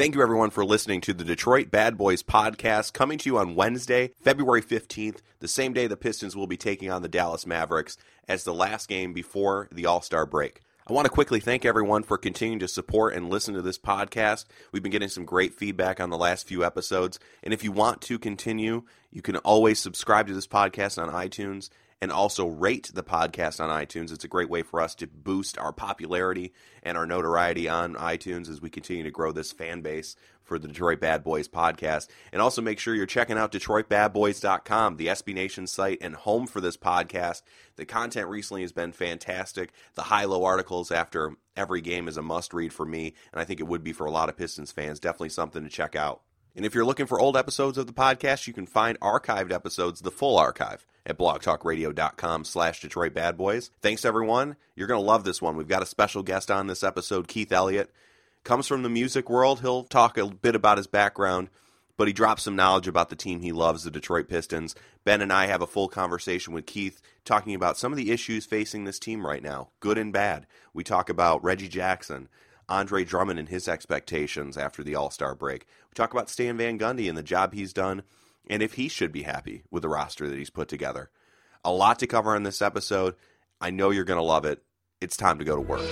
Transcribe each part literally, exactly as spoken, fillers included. Thank you, everyone, for listening to the Detroit Bad Boys podcast, coming to you on Wednesday, February fifteenth, the same day the Pistons will be taking on the Dallas Mavericks as the last game before the All-Star break. I want to quickly thank everyone for continuing to support and listen to this podcast. We've been getting some great feedback on the last few episodes, and if you want to continue, you can always subscribe to this podcast on iTunes and also rate the podcast on iTunes. It's a great way for us to boost our popularity and our notoriety on iTunes as we continue to grow this fan base for the Detroit Bad Boys podcast. And also make sure you're checking out Detroit Bad Boys dot com, the S B Nation site and home for this podcast. The content recently has been fantastic. The high-low articles after every game is a must-read for me, and I think it would be for a lot of Pistons fans. Definitely something to check out. And if you're looking for old episodes of the podcast, you can find archived episodes, the full archive, at blogtalkradio.com slash Detroit Bad Boys. Thanks, everyone. You're going to love this one. We've got a special guest on this episode, Keith Elliott. Comes from the music world. He'll talk a bit about his background, but he drops some knowledge about the team he loves, the Detroit Pistons. Ben and I have a full conversation with Keith talking about some of the issues facing this team right now, good and bad. We talk about Reggie Jackson, Andre Drummond and his expectations after the All-Star break. We talk about Stan Van Gundy and the job he's done and if he should be happy with the roster that he's put together. A lot to cover in this episode. I know you're going to love it. It's time to go to work.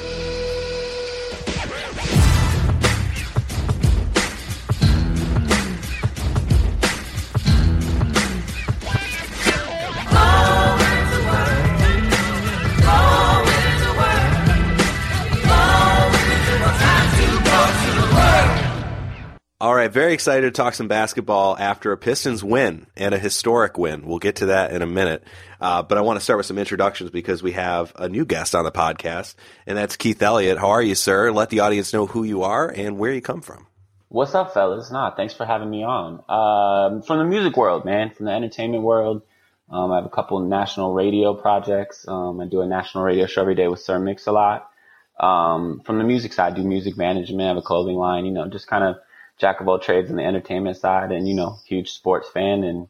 All right, very excited to talk some basketball after a Pistons win and a historic win. We'll get to that in a minute. Uh, but I want to start with some introductions because we have a new guest on the podcast, and that's Keith Elliott. How are you, sir? Let the audience know who you are and where you come from. What's up, fellas? Nah, thanks for having me on. Um, from the music world, man, from the entertainment world. Um, I have a couple of national radio projects. Um, I do a national radio show every day with Sir Mix-a-Lot. Um, from the music side, I do music management. I have a clothing line, you know, just kind of jack of all trades in the entertainment side, and, you know, huge sports fan, and,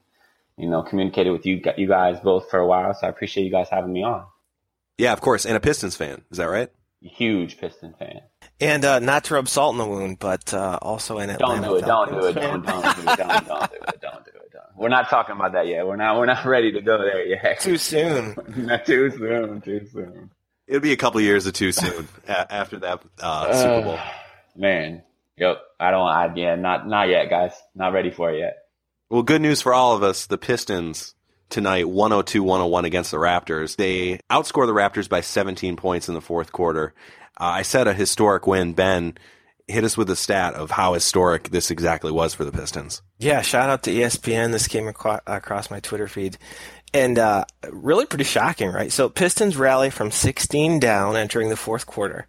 you know, communicated with you you guys both for a while. So I appreciate you guys having me on. Yeah, of course. And a Pistons fan. Is that right? Huge Pistons fan. And uh, not to rub salt in the wound, but uh, also in Atlanta. Don't do it. Don't do it. Don't do it. Don't do it. Don't do it. We're not talking about that yet. We're not, we're not ready to go there yet. Too soon. Not too soon. Too soon. It'll be a couple of years of too soon after that uh, Super Bowl. Uh, man. Yep. I don't, I, yeah, not, not yet, guys. Not ready for it yet. Well, good news for all of us. The Pistons tonight, one oh two to one oh one against the Raptors. They outscore the Raptors by seventeen points in the fourth quarter. Uh, I said a historic win. Ben, hit us with a stat of how historic this exactly was for the Pistons. Yeah, shout out to E S P N. This came ac- across my Twitter feed. And uh, really pretty shocking, right? So Pistons rally from sixteen down entering the fourth quarter.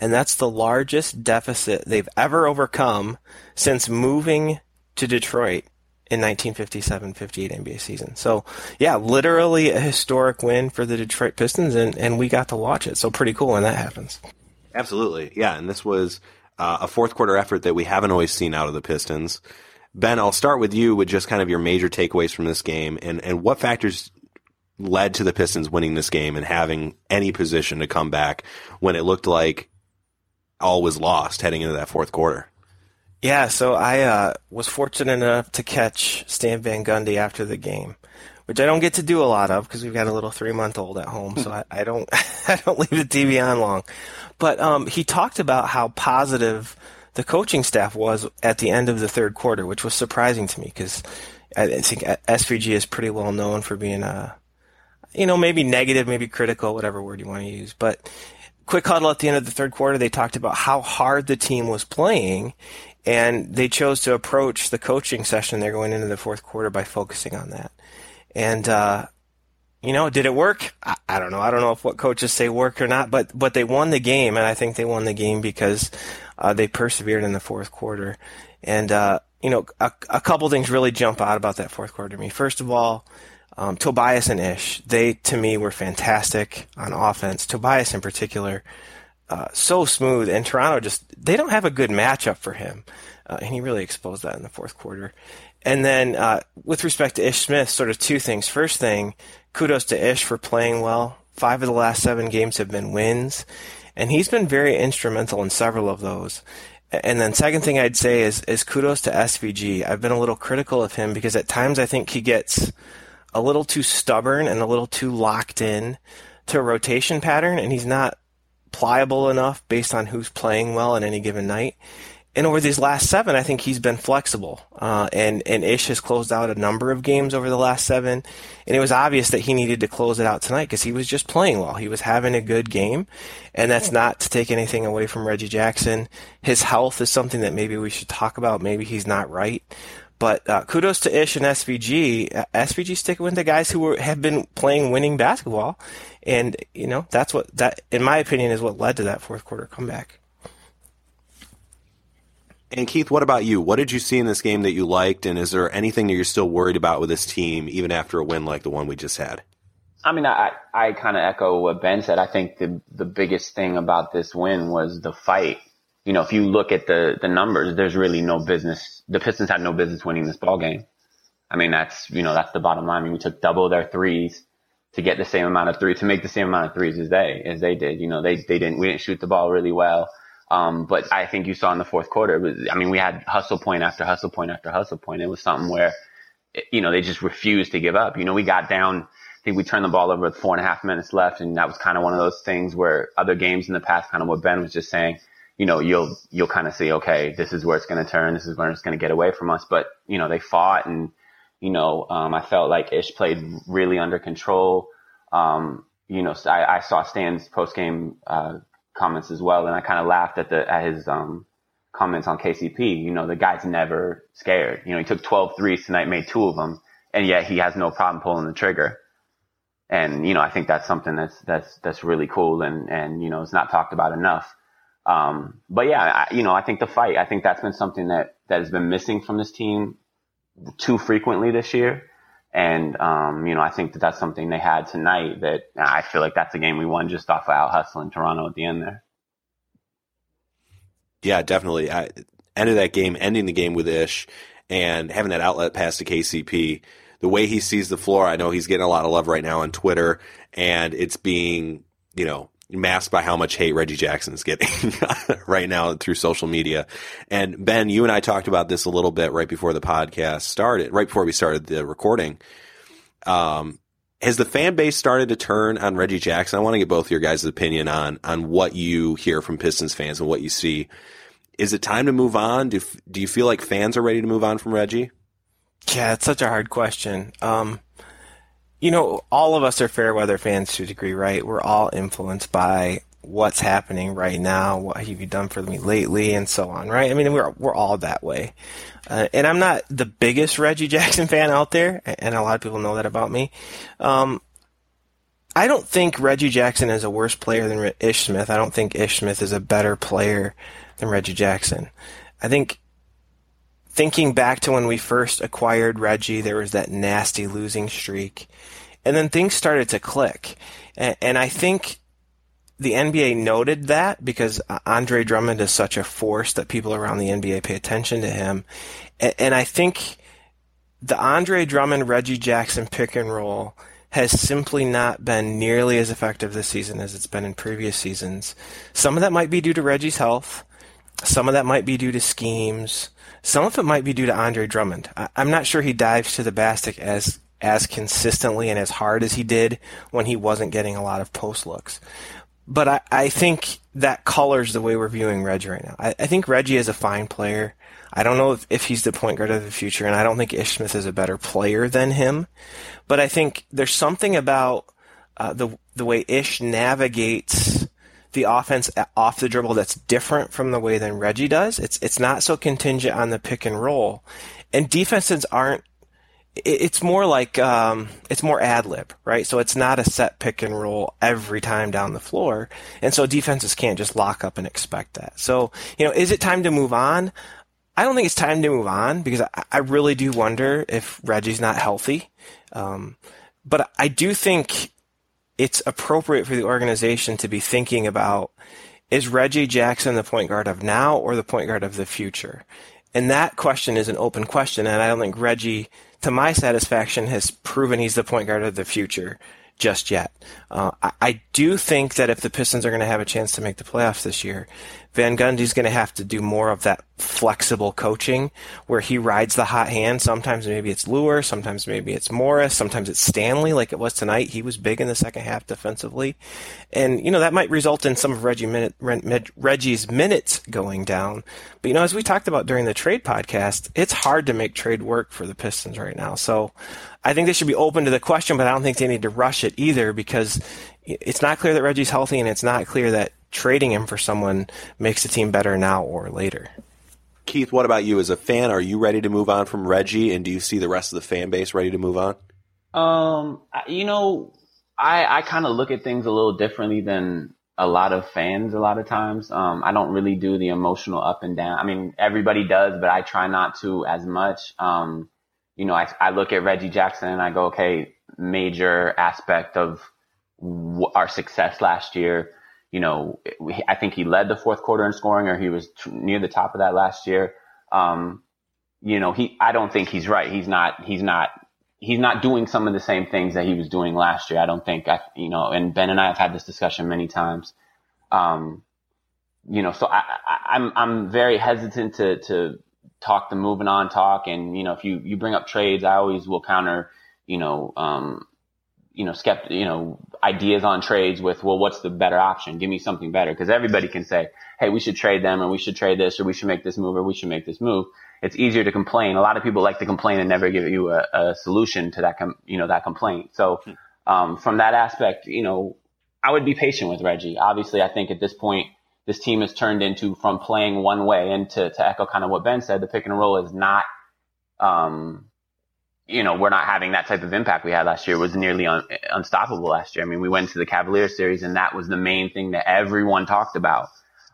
And that's the largest deficit they've ever overcome since moving to Detroit in nineteen fifty-seven fifty-eight N B A season. So, yeah, literally a historic win for the Detroit Pistons, and, and we got to watch it. So pretty cool when that happens. Absolutely, yeah. And this was uh, a fourth-quarter effort that we haven't always seen out of the Pistons. Ben, I'll start with you with just kind of your major takeaways from this game and, and what factors led to the Pistons winning this game and having any position to come back when it looked like all was lost heading into that fourth quarter. Yeah, so I uh, was fortunate enough to catch Stan Van Gundy after the game, which I don't get to do a lot of because we've got a little three-month-old at home, so I, I don't I don't leave the T V on long. But um, he talked about how positive the coaching staff was at the end of the third quarter, which was surprising to me because I think S V G is pretty well known for being, uh, you know, maybe negative, maybe critical, whatever word you want to use, but quick huddle at the end of the third quarter, they talked about how hard the team was playing, and they chose to approach the coaching session they're going into the fourth quarter by focusing on that. And, uh, you know, did it work? I, I don't know. I don't know if what coaches say work or not, but, but they won the game, and I think they won the game because uh, they persevered in the fourth quarter. And, uh, you know, a, a couple things really jump out about that fourth quarter to me. First of all, Um, Tobias and Ish, they, to me, were fantastic on offense. Tobias in particular, uh, so smooth. And Toronto just, they don't have a good matchup for him. Uh, and he really exposed that in the fourth quarter. And then uh, with respect to Ish Smith, sort of two things. First thing, kudos to Ish for playing well. Five of the last seven games have been wins. And he's been very instrumental in several of those. And then second thing I'd say is, is kudos to S V G. I've been a little critical of him because at times I think he gets a little too stubborn and a little too locked in to a rotation pattern, and he's not pliable enough based on who's playing well on any given night. And over these last seven, I think he's been flexible. Uh, and, and Ish has closed out a number of games over the last seven. And it was obvious that he needed to close it out tonight because he was just playing well. He was having a good game. And that's not to take anything away from Reggie Jackson. His health is something that maybe we should talk about. Maybe he's not right. But uh, kudos to Ish and S V G. Uh, S V G sticking with the guys who were, have been playing winning basketball. And, you know, that's what, that, in my opinion, is what led to that fourth quarter comeback. And Keith, what about you? What did you see in this game that you liked? And is there anything that you're still worried about with this team, even after a win like the one we just had? I mean, I, I kind of echo what Ben said. I think the, the biggest thing about this win was the fight. You know, if you look at the, the numbers, there's really no business. The Pistons had no business winning this ball game. I mean, that's, you know, that's the bottom line. I mean, we took double their threes to get the same amount of threes, to make the same amount of threes as they, as they did. You know, they, they didn't, we didn't shoot the ball really well. Um, but I think you saw in the fourth quarter, it was, I mean, we had hustle point after hustle point after hustle point. It was something where, you know, they just refused to give up. You know, we got down, I think we turned the ball over with four and a half minutes left. And that was kind of one of those things where other games in the past, kind of what Ben was just saying, you know, you'll, you'll kind of see, okay, this is where it's going to turn. This is where it's going to get away from us. But, you know, they fought and, you know, um, I felt like Ish played really under control. Um, you know, I, I saw Stan's post game, uh, comments as well, and I kind of laughed at the at his um comments on K C P. You know, the guy's never scared. You know, he took twelve threes tonight, made two of them, and yet he has no problem pulling the trigger. And you know, I think that's something that's that's that's really cool, and and you know, it's not talked about enough. Um, but yeah, I, you know, I think the fight. I think that's been something that that has been missing from this team too frequently this year. And, um, you know, I think that that's something they had tonight that I feel like that's a game we won just off of out hustling Toronto at the end there. Yeah, definitely. I ended that game, ending the game with Ish and having that outlet pass to K C P. The way he sees the floor, I know he's getting a lot of love right now on Twitter, and it's being, you know, masked by how much hate Reggie Jackson's getting right now through social media. And Ben, you and I talked about this a little bit right before the podcast started, right before we started the recording. Um, has the fan base started to turn on Reggie Jackson? I want to get both your guys' opinion on, on what you hear from Pistons fans and what you see. Is it time to move on? Do, do you feel like fans are ready to move on from Reggie? Yeah, it's such a hard question. Um, You know, all of us are fair weather fans to a degree, right? We're all influenced by what's happening right now, what have you done for me lately, and so on, right? I mean, we're we're all that way. Uh, and I'm not the biggest Reggie Jackson fan out there, and a lot of people know that about me. Um, I don't think Reggie Jackson is a worse player than Ish Smith. I don't think Ish Smith is a better player than Reggie Jackson. I think... Thinking back to when we first acquired Reggie, there was that nasty losing streak. And then things started to click. And, and I think the N B A noted that because Andre Drummond is such a force that people around the N B A pay attention to him. And, and I think the Andre Drummond, Reggie Jackson pick and roll has simply not been nearly as effective this season as it's been in previous seasons. Some of that might be due to Reggie's health. Some of that might be due to schemes. Some of it might be due to Andre Drummond. I, I'm not sure he dives to the basket as as consistently and as hard as he did when he wasn't getting a lot of post looks. But I, I think that colors the way we're viewing Reggie right now. I, I think Reggie is a fine player. I don't know if, if he's the point guard of the future, and I don't think Ish Smith is a better player than him. But I think there's something about uh, the the way Ish navigates the offense off the dribble that's different from the way than Reggie does. It's it's not so contingent on the pick and roll, and defenses aren't. It's more like um, it's more ad lib, right? So it's not a set pick and roll every time down the floor, and so defenses can't just lock up and expect that. So you know, is it time to move on? I don't think it's time to move on because I, I really do wonder if Reggie's not healthy, um, but I do think it's appropriate for the organization to be thinking about, is Reggie Jackson the point guard of now or the point guard of the future? And that question is an open question, and I don't think Reggie, to my satisfaction, has proven he's the point guard of the future just yet. Uh, I, I do think that if the Pistons are going to have a chance to make the playoffs this year, Van Gundy's going to have to do more of that flexible coaching where he rides the hot hand. Sometimes maybe it's Luer, sometimes maybe it's Morris, sometimes it's Stanley like it was tonight. He was big in the second half defensively. And, you know, that might result in some of Reggie minute, Reggie's minutes going down. But, you know, as we talked about during the trade podcast, it's hard to make trade work for the Pistons right now. So I think they should be open to the question, but I don't think they need to rush it either because it's not clear that Reggie's healthy and it's not clear that trading him for someone makes the team better now or later. Keith, what about you as a fan? Are you ready to move on from Reggie, and do you see the rest of the fan base ready to move on? Um, you know, I, I kind of look at things a little differently than a lot of fans a lot of times. Um, I don't really do the emotional up and down. I mean, everybody does, but I try not to as much. Um, you know, I, I look at Reggie Jackson and I go, okay, major aspect of w- our success last year. You know, I think he led the fourth quarter in scoring, or he was t- near the top of that last year. Um, you know, he, I don't think he's right. He's not, he's not, he's not doing some of the same things that he was doing last year. I don't think I, you know, and Ben and I have had this discussion many times. Um, you know, so I, I, I'm, I'm very hesitant to, to talk the moving on talk. And, you know, if you, you bring up trades, I always will counter, you know, um, you know, skept, you know, ideas on trades with, well, what's the better option? Give me something better. Cause everybody can say, hey, we should trade them, or we should trade this, or we should make this move, or we should make this move. It's easier to complain. A lot of people like to complain and never give you a, a solution to that, com- you know, that complaint. So, um, from that aspect, you know, I would be patient with Reggie. Obviously, I think at this point, this team has turned into from playing one way, and to, to echo kind of what Ben said, the pick and roll is not, um, you know, we're not having that type of impact we had last year. It was nearly un- unstoppable last year. I mean, we went to the Cavaliers series, and that was the main thing that everyone talked about,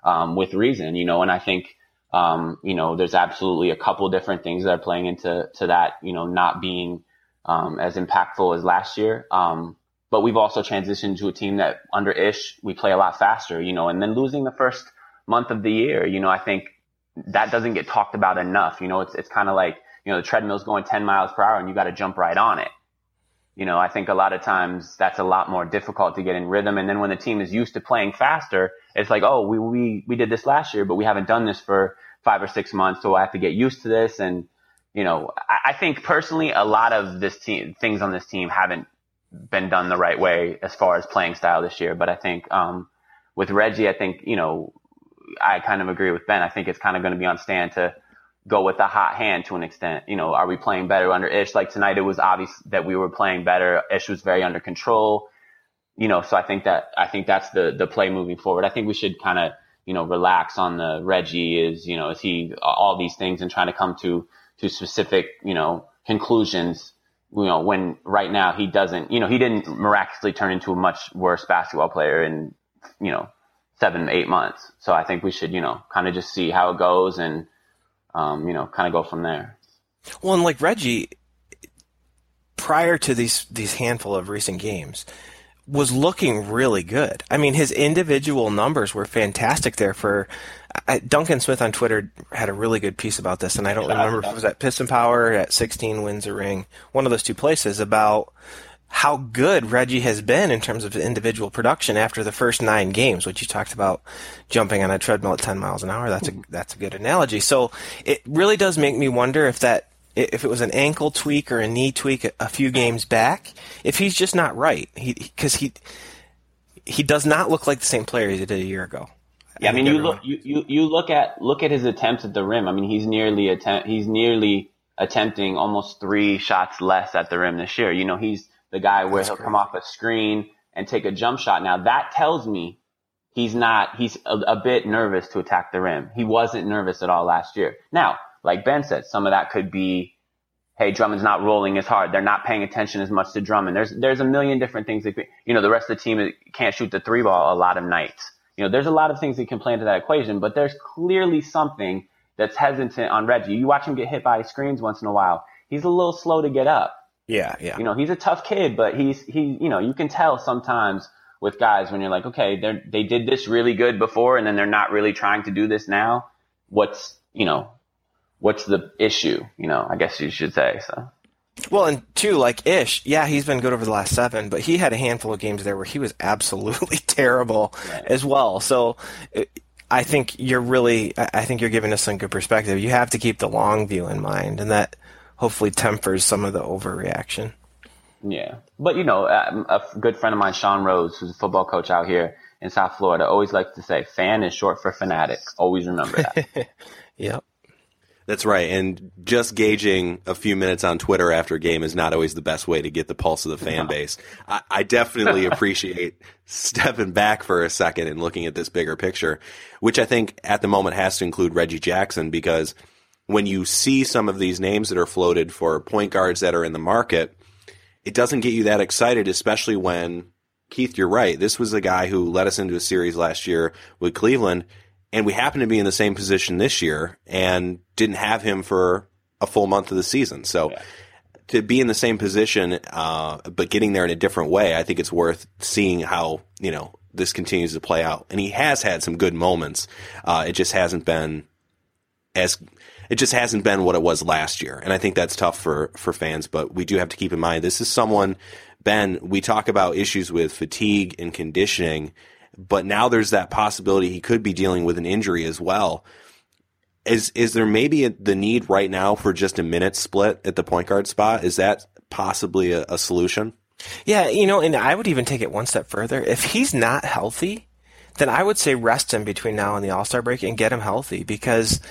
um, with reason, you know, and I think, um, you know, there's absolutely a couple different things that are playing into to that, you know, not being um, as impactful as last year. Um, but we've also transitioned to a team that under Ish, we play a lot faster, you know, and then losing the first month of the year, you know, I think that doesn't get talked about enough. You know, it's it's kind of like, you know, the treadmill's going ten miles per hour and you got to jump right on it. You know, I think a lot of times that's a lot more difficult to get in rhythm. And then when the team is used to playing faster, it's like, oh, we, we, we did this last year, but we haven't done this for five or six months. So I have to get used to this. And, you know, I, I think personally, a lot of this team, things on this team haven't been done the right way as far as playing style this year. But I think, um, with Reggie, I think, you know, I kind of agree with Ben. I think it's kind of going to be on Stan to go with the hot hand to an extent. You know, are we playing better under Ish? Like tonight, it was obvious that we were playing better. Ish was very under control, you know, so I think that, I think that's the, the play moving forward. I think we should kind of, you know, relax on the Reggie is, you know, is he all these things and trying to come to, to specific, you know, conclusions, you know, when right now he doesn't, you know, he didn't miraculously turn into a much worse basketball player in, you know, seven, eight months. So I think we should, you know, kind of just see how it goes and, Um, you know, kind of go from there. Well, and like Reggie, prior to these these handful of recent games, was looking really good. I mean, his individual numbers were fantastic there for I, Duncan Smith on Twitter had a really good piece about this, and I don't remember if it was at Piston Power at sixteen wins a ring, one of those two places, about how good Reggie has been in terms of individual production after the first nine games, which you talked about jumping on a treadmill at ten miles an hour. That's a, that's a good analogy. So it really does make me wonder if that, if it was an ankle tweak or a knee tweak a few games back, if he's just not right. He, cause he, he does not look like the same player he did a year ago. Yeah. I, I mean, you everyone... look, you, you, you look at, look at his attempts at the rim. I mean, he's nearly attempt, he's nearly attempting almost three shots less at the rim this year. You know, he's, the guy where That's he'll crazy. Come off a screen and take a jump shot. Now that tells me he's not, he's a, a bit nervous to attack the rim. He wasn't nervous at all last year. Now, like Ben said, some of that could be, hey, Drummond's not rolling as hard. They're not paying attention as much to Drummond. There's, there's a million different things that, you know, the rest of the team can't shoot the three ball a lot of nights. You know, there's a lot of things that can play into that equation, but there's clearly something that's hesitant on Reggie. You watch him get hit by screens once in a while. He's a little slow to get up. Yeah, yeah. You know, he's a tough kid, but he's, he, you know, you can tell sometimes with guys when you're like, okay, they they did this really good before and then they're not really trying to do this now. What's, you know, what's the issue? You know, I guess you should say so. Well, and two, like Ish, yeah, he's been good over the last seven, but he had a handful of games there where he was absolutely terrible right. as well. So it, I think you're really, I think you're giving us some good perspective. You have to keep the long view in mind, and that hopefully tempers some of the overreaction. Yeah. But, you know, a good friend of mine, Sean Rhodes, who's a football coach out here in South Florida, always likes to say, fan is short for fanatic. Always remember that. Yep. That's right. And just gauging a few minutes on Twitter after a game is not always the best way to get the pulse of the fan no. base. I, I definitely appreciate stepping back for a second and looking at this bigger picture, which I think at the moment has to include Reggie Jackson, because when you see some of these names that are floated for point guards that are in the market, it doesn't get you that excited, especially when, Keith, you're right. This was a guy who led us into a series last year with Cleveland, and we happened to be in the same position this year and didn't have him for a full month of the season. So yeah. to be in the same position, uh, but getting there in a different way, I think it's worth seeing how, you know, this continues to play out. And he has had some good moments. Uh, it just hasn't been as It just hasn't been what it was last year, and I think that's tough for, for fans, but we do have to keep in mind this is someone, Ben, we talk about issues with fatigue and conditioning, but now there's that possibility he could be dealing with an injury as well. Is is there maybe a, the need right now for just a minute split at the point guard spot? Is that possibly a, a solution? Yeah, you know, and I would even take it one step further. If he's not healthy, then I would say rest him between now and the All-Star break and get him healthy, because –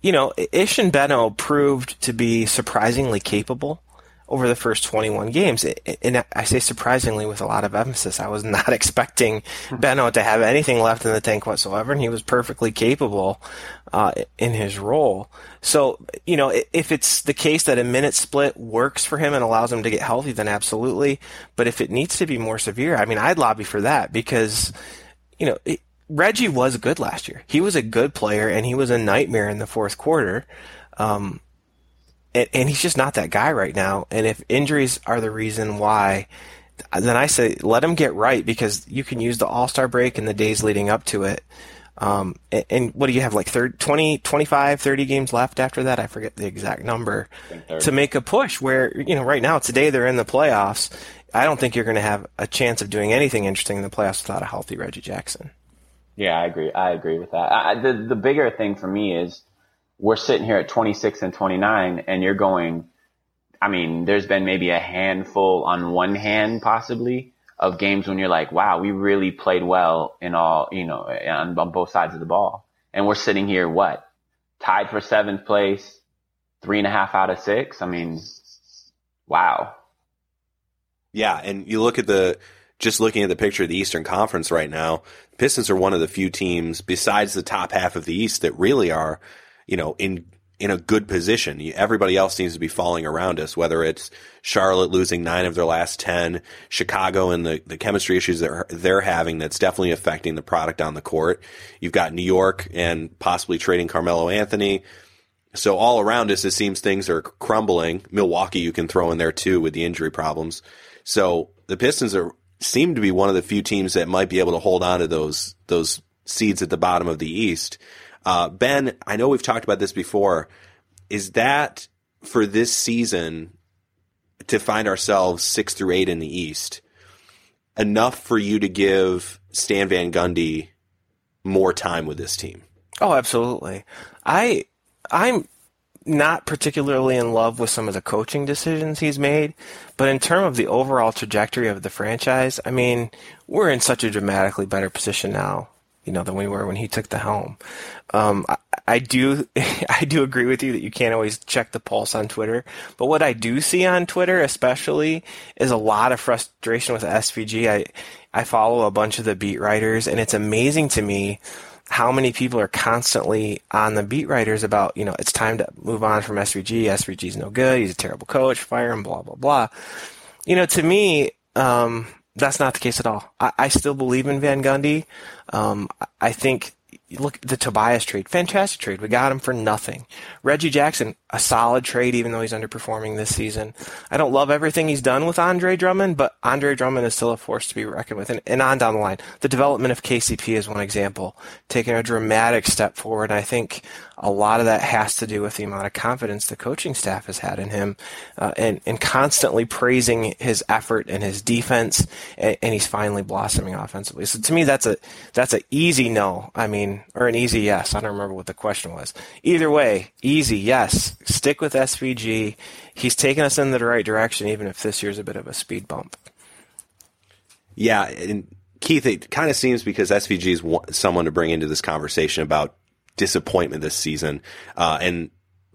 you know, Ish and Benno proved to be surprisingly capable over the first twenty-one games. And I say surprisingly with a lot of emphasis. I was not expecting Benno to have anything left in the tank whatsoever, and he was perfectly capable uh, in his role. So, you know, if it's the case that a minute split works for him and allows him to get healthy, then absolutely. But if it needs to be more severe, I mean, I'd lobby for that, because, you know, it, Reggie was good last year. He was a good player, and he was a nightmare in the fourth quarter. Um, and, and he's just not that guy right now. And if injuries are the reason why, then I say let him get right, because you can use the All-Star break and the days leading up to it. Um, and, and what do you have, like thirty, twenty, twenty-five, thirty games left after that? I forget the exact number. To make a push where, you know, right now, today they're in the playoffs. I don't think you're going to have a chance of doing anything interesting in the playoffs without a healthy Reggie Jackson. Yeah, I agree. I agree with that. I, the the bigger thing for me is we're sitting here at twenty-six and twenty-nine, and you're going, I mean, there's been maybe a handful on one hand possibly of games when you're like, wow, we really played well in all, you know, on, on both sides of the ball. And we're sitting here, what? Tied for seventh place, three and a half out of six. I mean, wow. Yeah, and you look at the – just looking at the picture of the Eastern Conference right now, Pistons are one of the few teams besides the top half of the East that really are, you know, in in a good position. Everybody else seems to be falling around us, whether it's Charlotte losing nine of their last ten, Chicago and the, the chemistry issues that they're having that's definitely affecting the product on the court. You've got New York and possibly trading Carmelo Anthony. So all around us, it seems things are crumbling. Milwaukee you can throw in there too with the injury problems. So the Pistons are seem to be one of the few teams that might be able to hold on to those those seeds at the bottom of the East. Uh, Ben, I know we've talked about this before. Is that for this season to find ourselves six through eight in the East enough for you to give Stan Van Gundy more time with this team? Oh, absolutely. I I'm not particularly in love with some of the coaching decisions he's made, but in terms of the overall trajectory of the franchise, I mean, we're in such a dramatically better position now, you know, than we were when he took the helm. Um, I, I do, I do agree with you that you can't always check the pulse on Twitter, but what I do see on Twitter, especially, is a lot of frustration with S V G. I, I follow a bunch of the beat writers, and it's amazing to me how many people are constantly on the beat writers about, you know, it's time to move on from S V G. S V G's no good. He's a terrible coach. Fire him, blah, blah, blah. You know, to me, um, that's not the case at all. I, I still believe in Van Gundy. Um, I think, look, the Tobias trade, fantastic trade. We got him for nothing. Reggie Jackson, a solid trade, even though he's underperforming this season. I don't love everything he's done with Andre Drummond, but Andre Drummond is still a force to be reckoned with. And, and on down the line, the development of K C P is one example, taking a dramatic step forward. And I think a lot of that has to do with the amount of confidence the coaching staff has had in him, uh, and, and constantly praising his effort and his defense, and, and he's finally blossoming offensively. So to me, that's a that's an easy no. I mean, question or an easy yes. I don't remember what the question was. Either way, easy yes. Stick with S V G. He's taking us in the right direction, even if this year's a bit of a speed bump. Yeah, and Keith, it kind of seems because S V G is someone to bring into this conversation about disappointment this season. Uh, and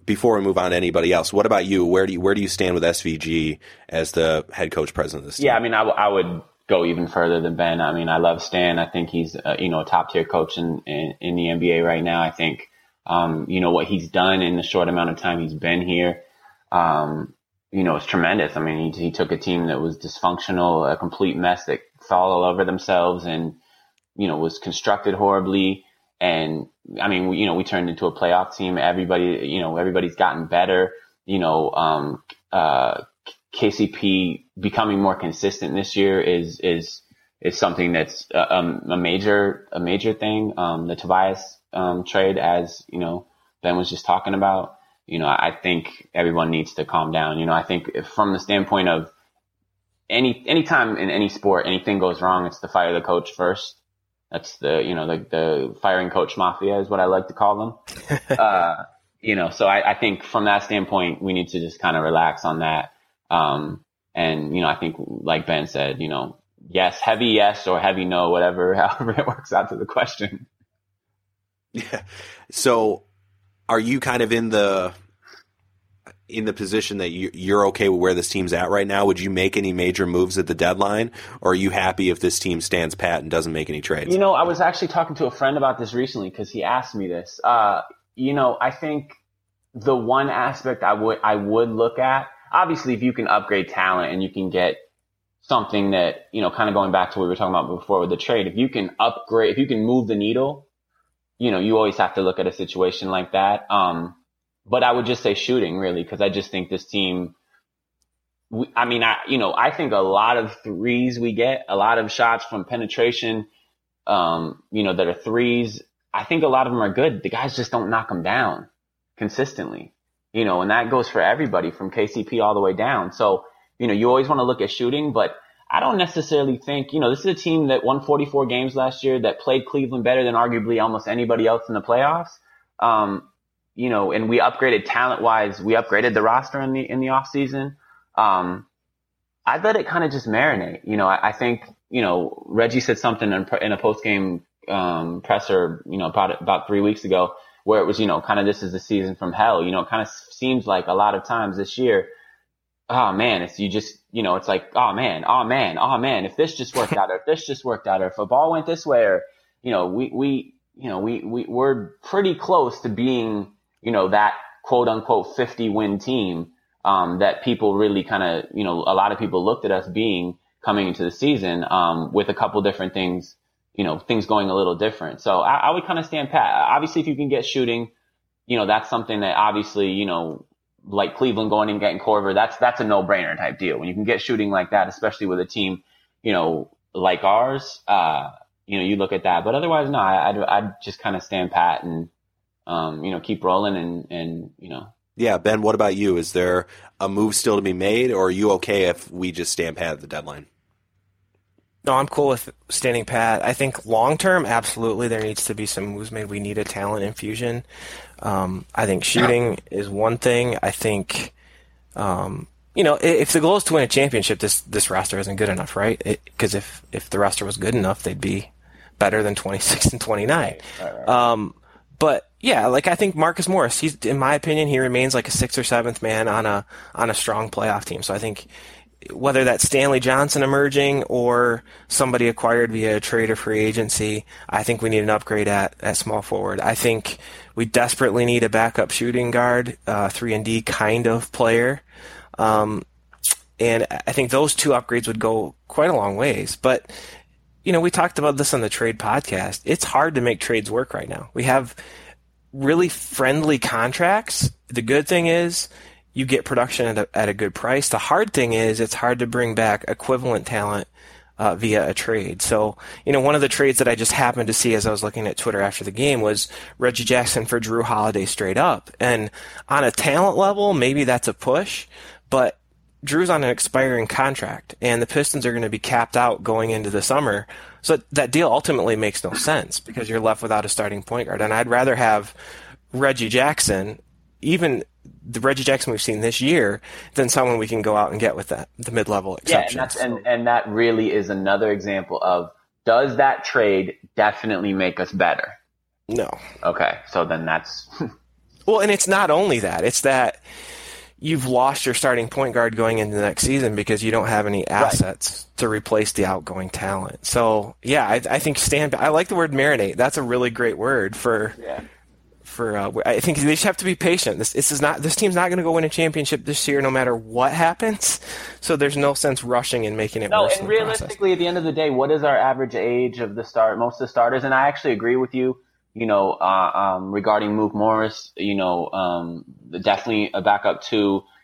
before we move on to anybody else, what about you? Where do you where do you stand with S V G as the head coach, president of this team? Yeah, I mean, I, w- I would go even further than Ben. I mean, I love Stan. I think he's uh, you know a top tier coach in, in in the N B A right now. I think um, you know what he's done in the short amount of time he's been here. Um, you know, it's tremendous. I mean, he, he took a team that was dysfunctional, a complete mess that fell all over themselves, and you know was constructed horribly. And I mean, we, you know, we turned into a playoff team. Everybody, you know, everybody's gotten better. You know, um, uh, K C P becoming more consistent this year is is is something that's a, a major a major thing. Um, the Tobias um, trade, as you know, Ben was just talking about. You know, I think everyone needs to calm down. You know, I think if, from the standpoint of any any time in any sport, anything goes wrong, it's to fire the coach first. That's the you know the the firing coach mafia is what I like to call them. uh, you know, so I, I think from that standpoint, we need to just kind of relax on that. Um, and, you know, I think like Ben said, you know, yes, heavy yes or heavy no, whatever, however it works out to the question. Yeah. So are you kind of in the, in the position that you, you're okay with where this team's at right now? Would you make any major moves at the deadline, or are you happy if this team stands pat and doesn't make any trades? You know, I was actually talking to a friend about this recently because he asked me this. Uh, you know, I think the one aspect I would, I would look at, obviously, if you can upgrade talent and you can get something that, you know, kind of going back to what we were talking about before with the trade, if you can upgrade, if you can move the needle, you know, you always have to look at a situation like that. Um, but I would just say shooting, really, because I just think this team, we, I mean, I, you know, I think a lot of threes we get, a lot of shots from penetration, um, you know, that are threes. I think a lot of them are good. The guys just don't knock them down consistently. You know, and that goes for everybody from K C P all the way down. So, you know, you always want to look at shooting, but I don't necessarily think, you know, this is a team that won forty-four games last year that played Cleveland better than arguably almost anybody else in the playoffs. Um, you know, and we upgraded talent-wise. We upgraded the roster in the in the offseason. Um, I'd let it kind of just marinate. You know, I, I think, you know, Reggie said something in, in a post-game um, presser, you know, about about three weeks ago, where it was, you know, kind of this is the season from hell. You know, it kind of seems like a lot of times this year, oh, man, it's you just, you know, it's like, oh, man, oh, man, oh, man, if this just worked out or if this just worked out or if a ball went this way or, you know, we, we you know, we, we, we're pretty close to being, you know, that quote unquote fifty win team um, that people really kind of, you know, a lot of people looked at us being coming into the season um, with a couple different things. You know, things going a little different. So I, I would kind of stand pat. Obviously, if you can get shooting, you know, that's something that obviously, you know, like Cleveland going and getting Corver, that's that's a no-brainer type deal. When you can get shooting like that, especially with a team, you know, like ours, uh, you know, you look at that. But otherwise, no, I, I'd, I'd just kind of stand pat and, um, you know, keep rolling and, and, you know. Yeah, Ben, what about you? Is there a move still to be made, or are you okay if we just stand pat at the deadline? No, I'm cool with standing pat. I think long-term, absolutely, there needs to be some moves made. We need a talent infusion. Um, I think shooting is one thing. I think, um, you know, if the goal is to win a championship, this this roster isn't good enough, right? Because if, if the roster was good enough, they'd be better than twenty-six and twenty-nine. Um, but, yeah, like I think Marcus Morris, he's in my opinion, he remains like a sixth or seventh man on a on a strong playoff team. So I think whether that's Stanley Johnson emerging or somebody acquired via a trade or free agency, I think we need an upgrade at, at small forward. I think we desperately need a backup shooting guard, uh, three and D kind of player. Um, and I think those two upgrades would go quite a long ways. But, you know, we talked about this on the trade podcast. It's hard to make trades work right now. We have really friendly contracts. The good thing is, you get production at a, at a good price. The hard thing is it's hard to bring back equivalent talent uh, via a trade. So, you know, one of the trades that I just happened to see as I was looking at Twitter after the game was Reggie Jackson for Drew Holiday straight up. And on a talent level, maybe that's a push, but Drew's on an expiring contract, and the Pistons are going to be capped out going into the summer. So that deal ultimately makes no sense because you're left without a starting point guard. And I'd rather have Reggie Jackson, even the Reggie Jackson we've seen this year, than someone we can go out and get with that, the mid-level exception. Yeah, and, that's, and, and that really is another example of, does that trade definitely make us better? No. Okay, so then that's... Well, and it's not only that. It's that you've lost your starting point guard going into the next season because you don't have any assets right. to replace the outgoing talent. So, yeah, I, I think stand – I like the word marinate. That's a really great word for yeah. – For uh, I think they just have to be patient. This, this is not this team's not going to go win a championship this year, no matter what happens. So there's no sense rushing and making it no, worse. No, and realistically, process. At the end of the day, what is our average age of the start? Most of the starters, and I actually agree with you. You know, uh, um, regarding Mook Morris, you know, um, definitely a backup to.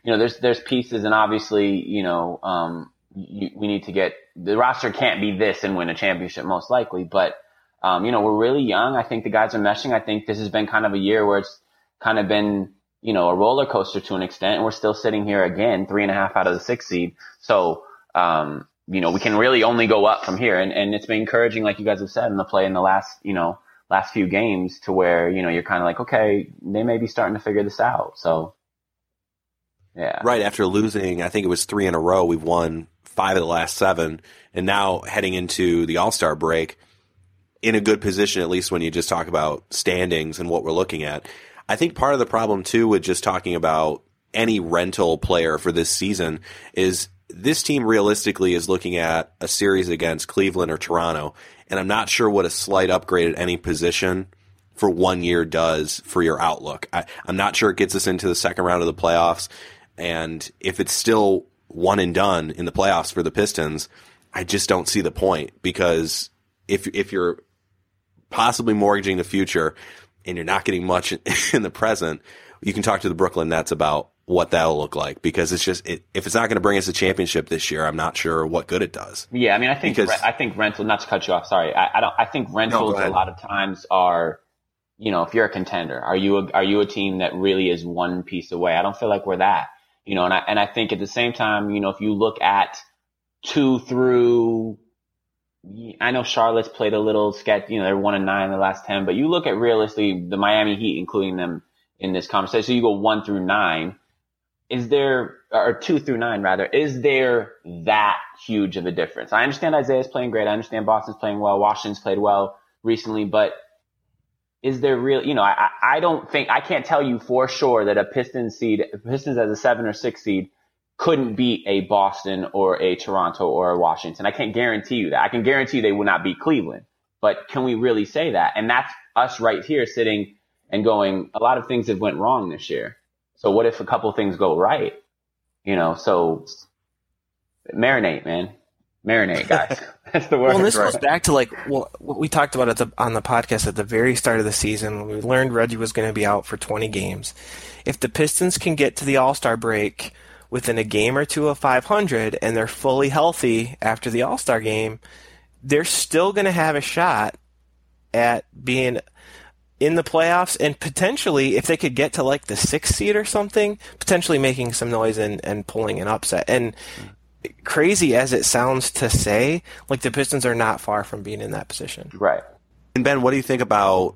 You know, there's there's pieces, and obviously, you know, um, you, we need to get the roster can't be this and win a championship most likely, but. Um, you know, we're really young. I think the guys are meshing. I think this has been kind of a year where it's kind of been, you know, a roller coaster to an extent. And we're still sitting here again, three and a half out of the six seed. So, um, you know, we can really only go up from here. And, and it's been encouraging, like you guys have said, in the play in the last, you know, last few games to where, you know, you're kind of like, okay, they may be starting to figure this out. So, yeah. Right. After losing, I think it was three in a row, we've won five of the last seven. And now heading into the All-Star break, in a good position, at least when you just talk about standings and what we're looking at. I think part of the problem, too, with just talking about any rental player for this season is this team realistically is looking at a series against Cleveland or Toronto, and I'm not sure what a slight upgrade at any position for one year does for your outlook. I, I'm not sure it gets us into the second round of the playoffs, and if it's still one and done in the playoffs for the Pistons, I just don't see the point because if if you're possibly mortgaging the future and you're not getting much in the present, you can talk to the Brooklyn Nets about what that'll look like because it's just it, if it's not going to bring us a championship this year, I'm not sure what good it does. Yeah, I mean, I think because, I think rental. Not to cut you off, sorry. I, I don't. I think rentals no, a lot of times are, you know, if you're a contender, are you a, are you a team that really is one piece away? I don't feel like we're that, you know. And I and I think at the same time, you know, if you look at two through. I know Charlotte's played a little sketch, you know, they're one and nine in the last ten, but you look at realistically the Miami Heat, including them in this conversation. So you go one through nine. Is there, or two through nine rather, is there that huge of a difference? I understand Isaiah's playing great. I understand Boston's playing well. Washington's played well recently, but is there real, you know, I, I don't think, I can't tell you for sure that a Pistons seed, Pistons as a seven or six seed, couldn't beat a Boston or a Toronto or a Washington. I can't guarantee you that. I can guarantee they will not beat Cleveland. But can we really say that? And that's us right here sitting and going, a lot of things have went wrong this year. So what if a couple things go right? You know, so marinate, man. Marinate, guys. That's the word. Well, and this goes back to like well, what we talked about at the, on the podcast at the very start of the season when we learned Reggie was going to be out for twenty games. If the Pistons can get to the All-Star break – within a game or two of five hundred and they're fully healthy after the All-Star game, they're still going to have a shot at being in the playoffs and potentially, if they could get to like the sixth seed or something, potentially making some noise and, and pulling an upset. And crazy as it sounds to say, like the Pistons are not far from being in that position. Right. And Ben, what do you think about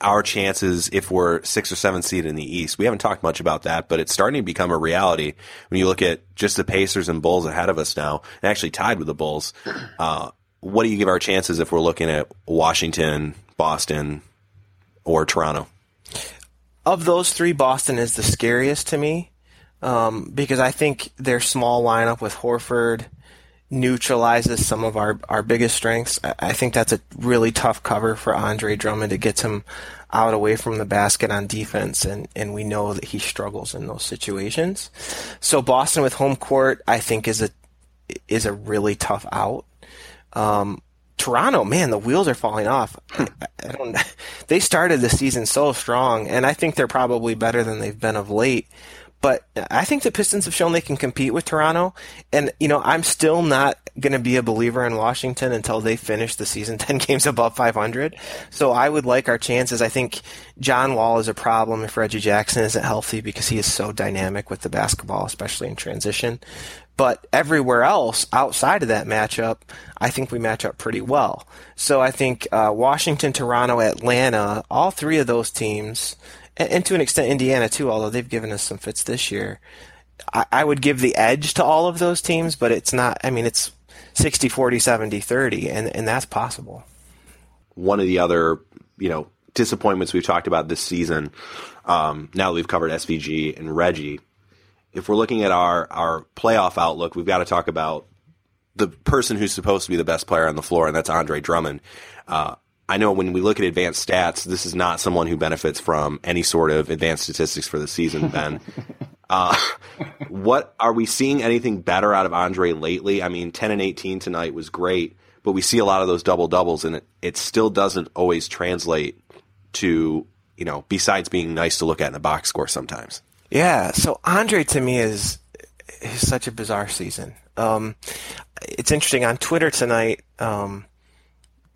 our chances if we're six or seven seed in the East? We haven't talked much about that, but it's starting to become a reality when you look at just the Pacers and Bulls ahead of us now, and actually tied with the Bulls. Uh, what do you give our chances if we're looking at Washington, Boston, or Toronto? Of those three, Boston is the scariest to me um, because I think their small lineup with Horford neutralizes some of our, our biggest strengths. I think that's a really tough cover for Andre Drummond. It gets him out away from the basket on defense, and, and we know that he struggles in those situations. So Boston with home court, I think, is a is a really tough out. Um, Toronto, man, the wheels are falling off. I, I don't. They started the season so strong, and I think they're probably better than they've been of late. But I think the Pistons have shown they can compete with Toronto. And, you know, I'm still not going to be a believer in Washington until they finish the season ten games above five hundred. So I would like our chances. I think John Wall is a problem if Reggie Jackson isn't healthy because he is so dynamic with the basketball, especially in transition. But everywhere else outside of that matchup, I think we match up pretty well. So I think uh, Washington, Toronto, Atlanta, all three of those teams – and to an extent, Indiana, too, although they've given us some fits this year. I, I would give the edge to all of those teams, but it's not, I mean, it's sixty forty, seventy thirty, and, and that's possible. One of the other, you know, disappointments we've talked about this season, um, now that we've covered S V G and Reggie, if we're looking at our, our playoff outlook, we've got to talk about the person who's supposed to be the best player on the floor, and that's Andre Drummond. Uh, I know when we look at advanced stats, this is not someone who benefits from any sort of advanced statistics for the season, Ben. uh, what are we seeing anything better out of Andre lately? I mean, ten and eighteen tonight was great, but we see a lot of those double-doubles, and it, it still doesn't always translate to, you know, besides being nice to look at in a box score sometimes. Yeah, so Andre to me is, is such a bizarre season. Um, it's interesting. On Twitter tonight um, –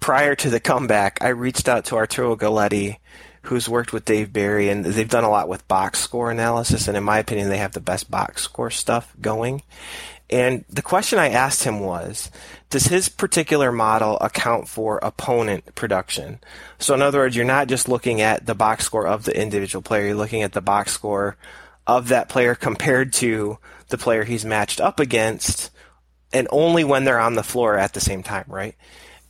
prior to the comeback, I reached out to Arturo Galletti, who's worked with Dave Barry, and they've done a lot with box score analysis, and in my opinion, they have the best box score stuff going. And the question I asked him was, does his particular model account for opponent production? So in other words, you're not just looking at the box score of the individual player, you're looking at the box score of that player compared to the player he's matched up against, and only when they're on the floor at the same time, right?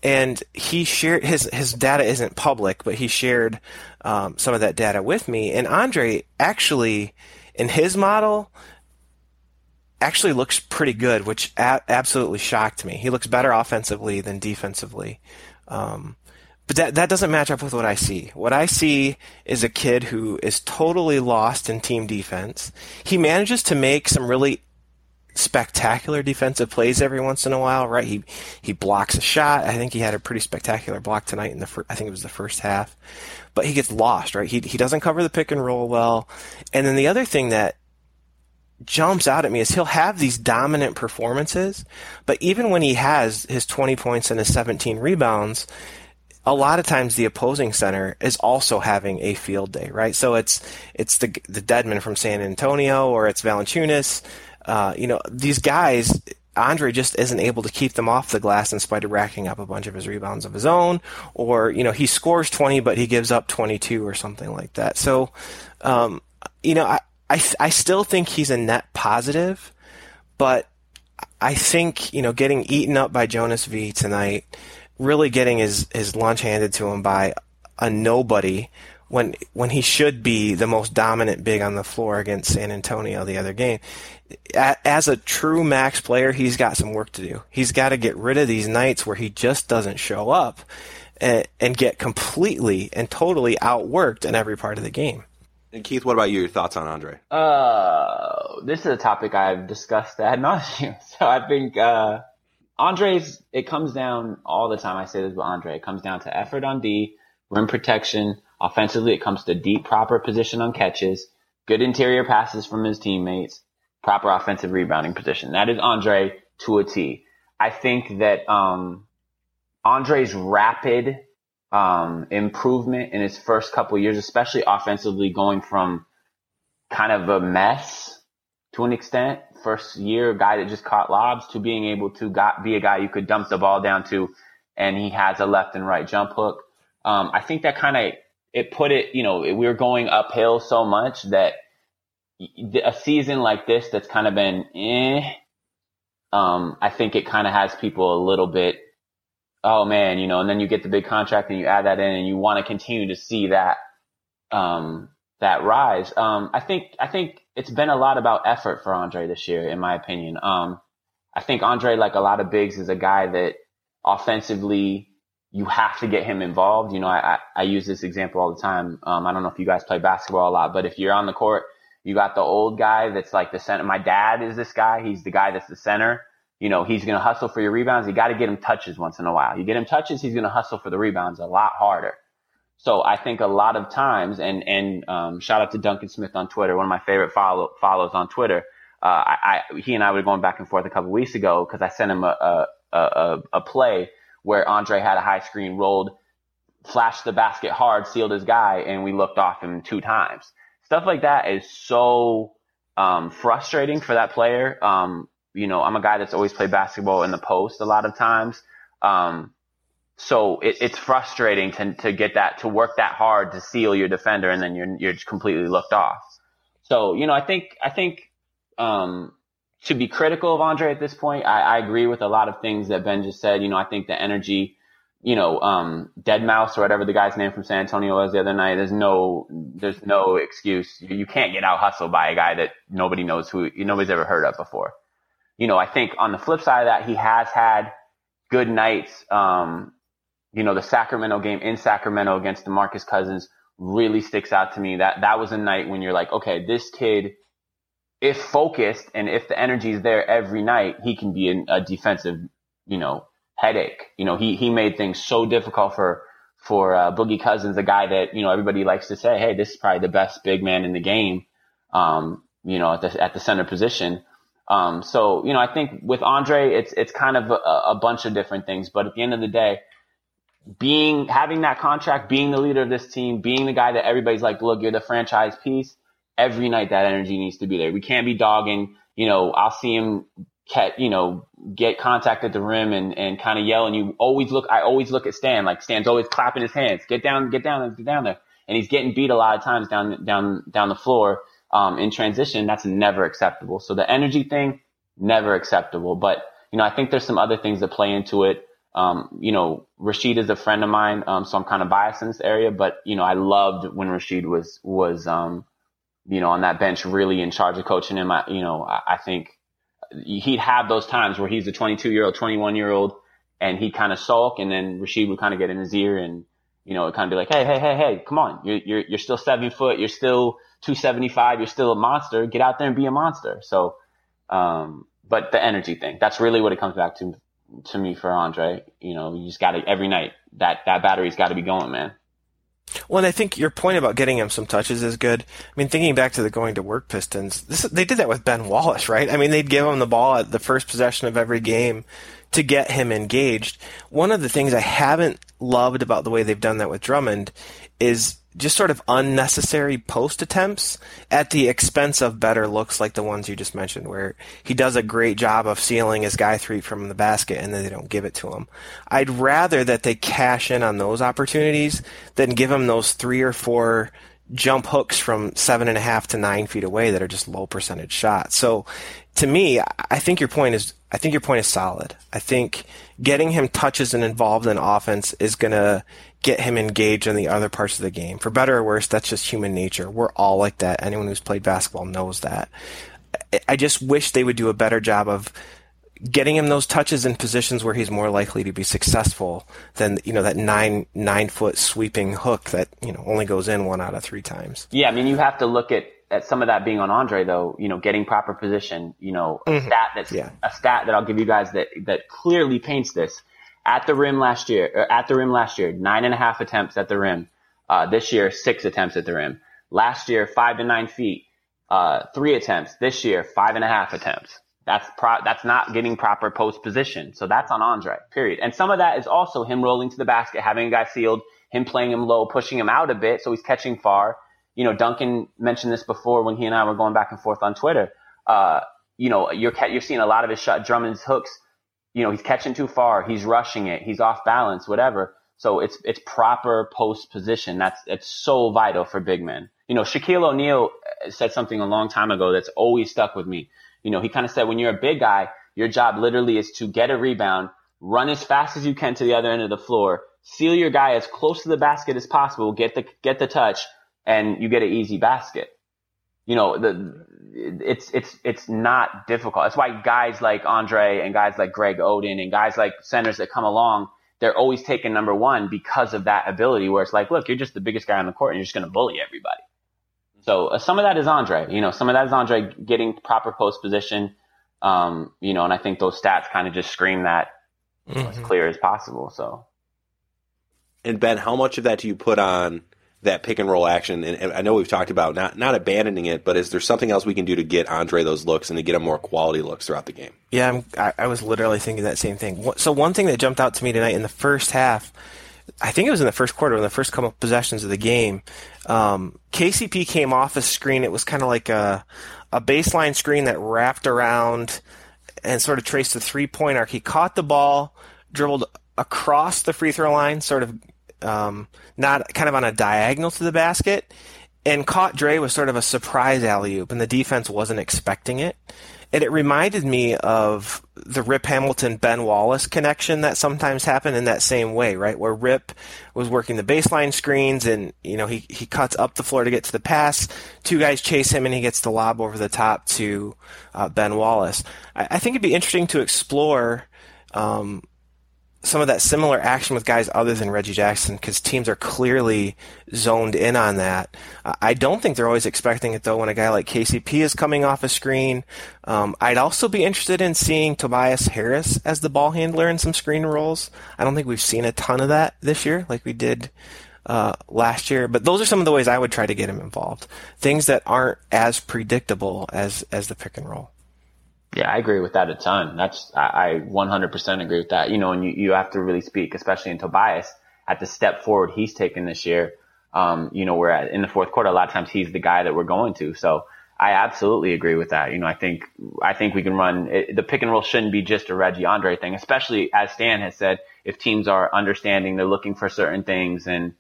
And he shared his his data isn't public, but he shared um, some of that data with me. And Andre actually, in his model, actually looks pretty good, which a- absolutely shocked me. He looks better offensively than defensively, um, but that that doesn't match up with what I see. What I see is a kid who is totally lost in team defense. He manages to make some really spectacular defensive plays every once in a while, right? He he blocks a shot. I think he had a pretty spectacular block tonight in the fir- I think it was the first half. But he gets lost, right? He he doesn't cover the pick and roll well. And then the other thing that jumps out at me is he'll have these dominant performances, but even when he has his twenty points and his seventeen rebounds, a lot of times the opposing center is also having a field day, right? So it's it's the the Dedman from San Antonio, or it's Valančiūnas. Uh, you know, these guys, Andre just isn't able to keep them off the glass in spite of racking up a bunch of his rebounds of his own. Or, you know, he scores twenty, but he gives up twenty-two or something like that. So, um, you know, I, I, I still think he's a net positive, but I think, you know, getting eaten up by Jonas V tonight, really getting his, his lunch handed to him by a nobody when when he should be the most dominant big on the floor against San Antonio the other game. As a true max player, he's got some work to do. He's got to get rid of these nights where he just doesn't show up and, and get completely and totally outworked in every part of the game. And Keith, what about you? Your thoughts on Andre? Uh, this is a topic I've discussed ad nauseum. So I think uh, Andre's, it comes down all the time. I say this with Andre. It comes down to effort on D, rim protection. Offensively, it comes to deep, proper position on catches, good interior passes from his teammates, proper offensive rebounding position. That is Andre to a T. I think that um, Andre's rapid um, improvement in his first couple of years, especially offensively, going from kind of a mess to an extent, first year guy that just caught lobs, to being able to got, be a guy you could dump the ball down to, and he has a left and right jump hook. Um, I think that kind of – It put it, you know, we were going uphill so much that a season like this that's kind of been eh, um, I think it kind of has people a little bit, oh man, you know, and then you get the big contract and you add that in and you want to continue to see that, um, that rise. Um, I think, I think it's been a lot about effort for Andre this year, in my opinion. Um, I think Andre, like a lot of bigs, is a guy that offensively, you have to get him involved. You know, I, I, I use this example all the time. Um, I don't know if you guys play basketball a lot, but if you're on the court, you got the old guy that's like the center. My dad is this guy. He's the guy that's the center. You know, he's going to hustle for your rebounds. You got to get him touches once in a while. You get him touches, he's going to hustle for the rebounds a lot harder. So I think a lot of times, and, and, um, shout out to Duncan Smith on Twitter, one of my favorite follow, follows on Twitter. Uh, I, I, he and I were going back and forth a couple weeks ago because I sent him a, a, a, a play where Andre had a high screen rolled, flashed the basket hard, sealed his guy, and we looked off him two times. Stuff like that is so, um, frustrating for that player. Um, you know, I'm a guy that's always played basketball in the post a lot of times. Um, So it, it's frustrating to to get that, to work that hard to seal your defender, and then you're you're completely looked off. So, you know, I think I think um, to be critical of Andre at this point, I, I agree with a lot of things that Ben just said. You know, I think the energy, you know, um, Dead Mouse or whatever the guy's name from San Antonio was the other night. There's no there's no excuse. You can't get out hustled by a guy that nobody knows who nobody's ever heard of before. You know, I think on the flip side of that, he has had good nights. Um, You know, the Sacramento game in Sacramento against DeMarcus Cousins really sticks out to me. That that was a night when you're like, okay, this kid, if focused and if the energy is there every night, he can be an, a defensive, you know, headache. You know, he he made things so difficult for for uh, Boogie Cousins, a guy that, you know, everybody likes to say, hey, this is probably the best big man in the game. Um, you know, at the at the center position. Um, so you know, I think with Andre, it's it's kind of a, a bunch of different things, but at the end of the day, being, having that contract, being the leader of this team, being the guy that everybody's like, look, you're the franchise piece. Every night that energy needs to be there. We can't be dogging, you know, I'll see him get, you know, get contact at the rim and, and kind of yell. And you always look, I always look at Stan, like Stan's always clapping his hands, get down, get down, get down there. And he's getting beat a lot of times down, down, down the floor, um, in transition. That's never acceptable. So the energy thing, never acceptable. But, you know, I think there's some other things that play into it. Um, you know, Rashid is a friend of mine, um, so I'm kind of biased in this area, but, you know, I loved when Rashid was, was, um, you know, on that bench, really in charge of coaching him. I, you know, I, I think he'd have those times where he's a twenty-two year old, twenty-one year old, and he'd kind of sulk, and then Rashid would kind of get in his ear and, you know, kind of be like, Hey, Hey, Hey, Hey, come on. You're, you're, you're still seven foot. You're still two seventy-five. You're still a monster. Get out there and be a monster. So, um, but the energy thing, that's really what it comes back to. To me, for Andre, you know, you just got to, every night, that, that battery's got to be going, man. Well, and I think your point about getting him some touches is good. I mean, thinking back to the going to work Pistons, this, they did that with Ben Wallace, right? I mean, they'd give him the ball at the first possession of every game to get him engaged. One of the things I haven't loved about the way they've done that with Drummond is just sort of unnecessary post attempts at the expense of better looks like the ones you just mentioned, where he does a great job of sealing his guy three from the basket and then they don't give it to him. I'd rather that they cash in on those opportunities than give him those three or four jump hooks from seven and a half to nine feet away that are just low percentage shots. So to me, I think your point is, I think your point is solid. I think getting him touches and involved in offense is going to get him engaged in the other parts of the game. For better or worse, that's just human nature. We're all like that. Anyone who's played basketball knows that. I just wish they would do a better job of getting him those touches in positions where he's more likely to be successful than, you know, that nine, nine foot sweeping hook that, you know, only goes in one out of three times. Yeah. I mean, you have to look at, at some of that being on Andre though, you know, getting proper position, you know, a mm-hmm. stat that's yeah. a stat that I'll give you guys that, that clearly paints this. At the rim last year, or at the rim last year, nine and a half attempts at the rim. Uh, this year, six attempts at the rim. Last year, five to nine feet, uh, three attempts. This year, five and a half attempts. That's pro- that's not getting proper post position. So that's on Andre, period. And some of that is also him rolling to the basket, having a guy sealed, him playing him low, pushing him out a bit so he's catching far. You know, Duncan mentioned this before when he and I were going back and forth on Twitter. Uh, you know, you're you're seeing a lot of his shot, Drummond's hooks. You know, he's catching too far, he's rushing it, he's off balance, whatever. So it's it's proper post position. That's it's so vital for big men. You know, Shaquille O'Neal said something a long time ago that's always stuck with me. You know, he kind of said, when you're a big guy, your job literally is to get a rebound, run as fast as you can to the other end of the floor, seal your guy as close to the basket as possible, get the get the touch, and you get an easy basket. You know, the it's it's it's not difficult. That's why guys like Andre and guys like Greg Oden and guys like centers that come along, they're always taking number one because of that ability where it's like, look, you're just the biggest guy on the court and you're just going to bully everybody. So uh, some of that is Andre, you know, some of that is Andre getting proper post position, um, you know, and I think those stats kind of just scream that mm-hmm. as clear as possible. So. And Ben, how much of that do you put on that pick and roll action? And, and I know we've talked about not not abandoning it, but is there something else we can do to get Andre those looks and to get him more quality looks throughout the game? Yeah, I'm, I, I was literally thinking that same thing. So one thing that jumped out to me tonight in the first half, I think it was in the first quarter, in the first couple of possessions of the game, um, K C P came off a screen. It was kind of like a, a baseline screen that wrapped around and sort of traced the three-point arc. He caught the ball, dribbled across the free throw line, sort of um, not kind of on a diagonal to the basket, and caught Dre with sort of a surprise alley-oop, and the defense wasn't expecting it. And it reminded me of the Rip Hamilton, Ben Wallace connection that sometimes happened in that same way, right? Where Rip was working the baseline screens and, you know, he, he cuts up the floor to get to the pass. Two guys chase him and he gets the lob over the top to uh, Ben Wallace. I, I think it'd be interesting to explore um, some of that similar action with guys other than Reggie Jackson, because teams are clearly zoned in on that. I don't think they're always expecting it, though, when a guy like K C P is coming off a screen. Um, I'd also be interested in seeing Tobias Harris as the ball handler in some screen rolls. I don't think we've seen a ton of that this year like we did uh, last year. But those are some of the ways I would try to get him involved, things that aren't as predictable as, as the pick and roll. Yeah, I agree with that a ton. That's I one hundred percent agree with that. You know, and you, you have to really speak, especially in Tobias, at the step forward he's taken this year. Um, you know, we're at, in the fourth quarter. A lot of times he's the guy that we're going to. So I absolutely agree with that. You know, I think I think we can run it, the pick and roll shouldn't be just a Reggie Andre thing, especially as Stan has said, if teams are understanding, they're looking for certain things. And,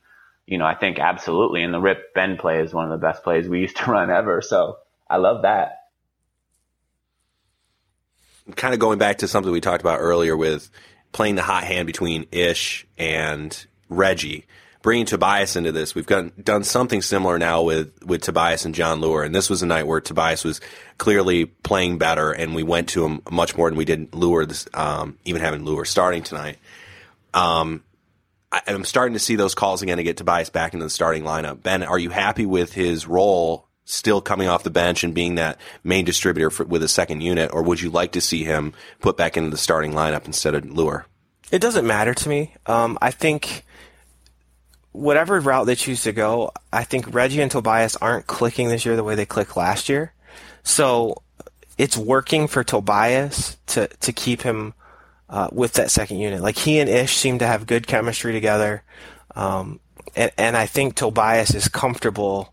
you know, I think absolutely. And the Rip Ben play is one of the best plays we used to run ever. So I love that. Kind of going back to something we talked about earlier with playing the hot hand between Ish and Reggie, bringing Tobias into this. We've done, done something similar now with, with Tobias and John Luer, and this was a night where Tobias was clearly playing better, and we went to him much more than we did Luer, this, um, even having Luer starting tonight. Um, I, I'm starting to see those calls again to get Tobias back into the starting lineup. Ben, are you happy with his role still coming off the bench and being that main distributor for, with a second unit, or would you like to see him put back into the starting lineup instead of Luer? It doesn't matter to me. Um, I think whatever route they choose to go, I think Reggie and Tobias aren't clicking this year the way they clicked last year. So it's working for Tobias to, to keep him uh, with that second unit. Like, he and Ish seem to have good chemistry together. Um, and, and I think Tobias is comfortable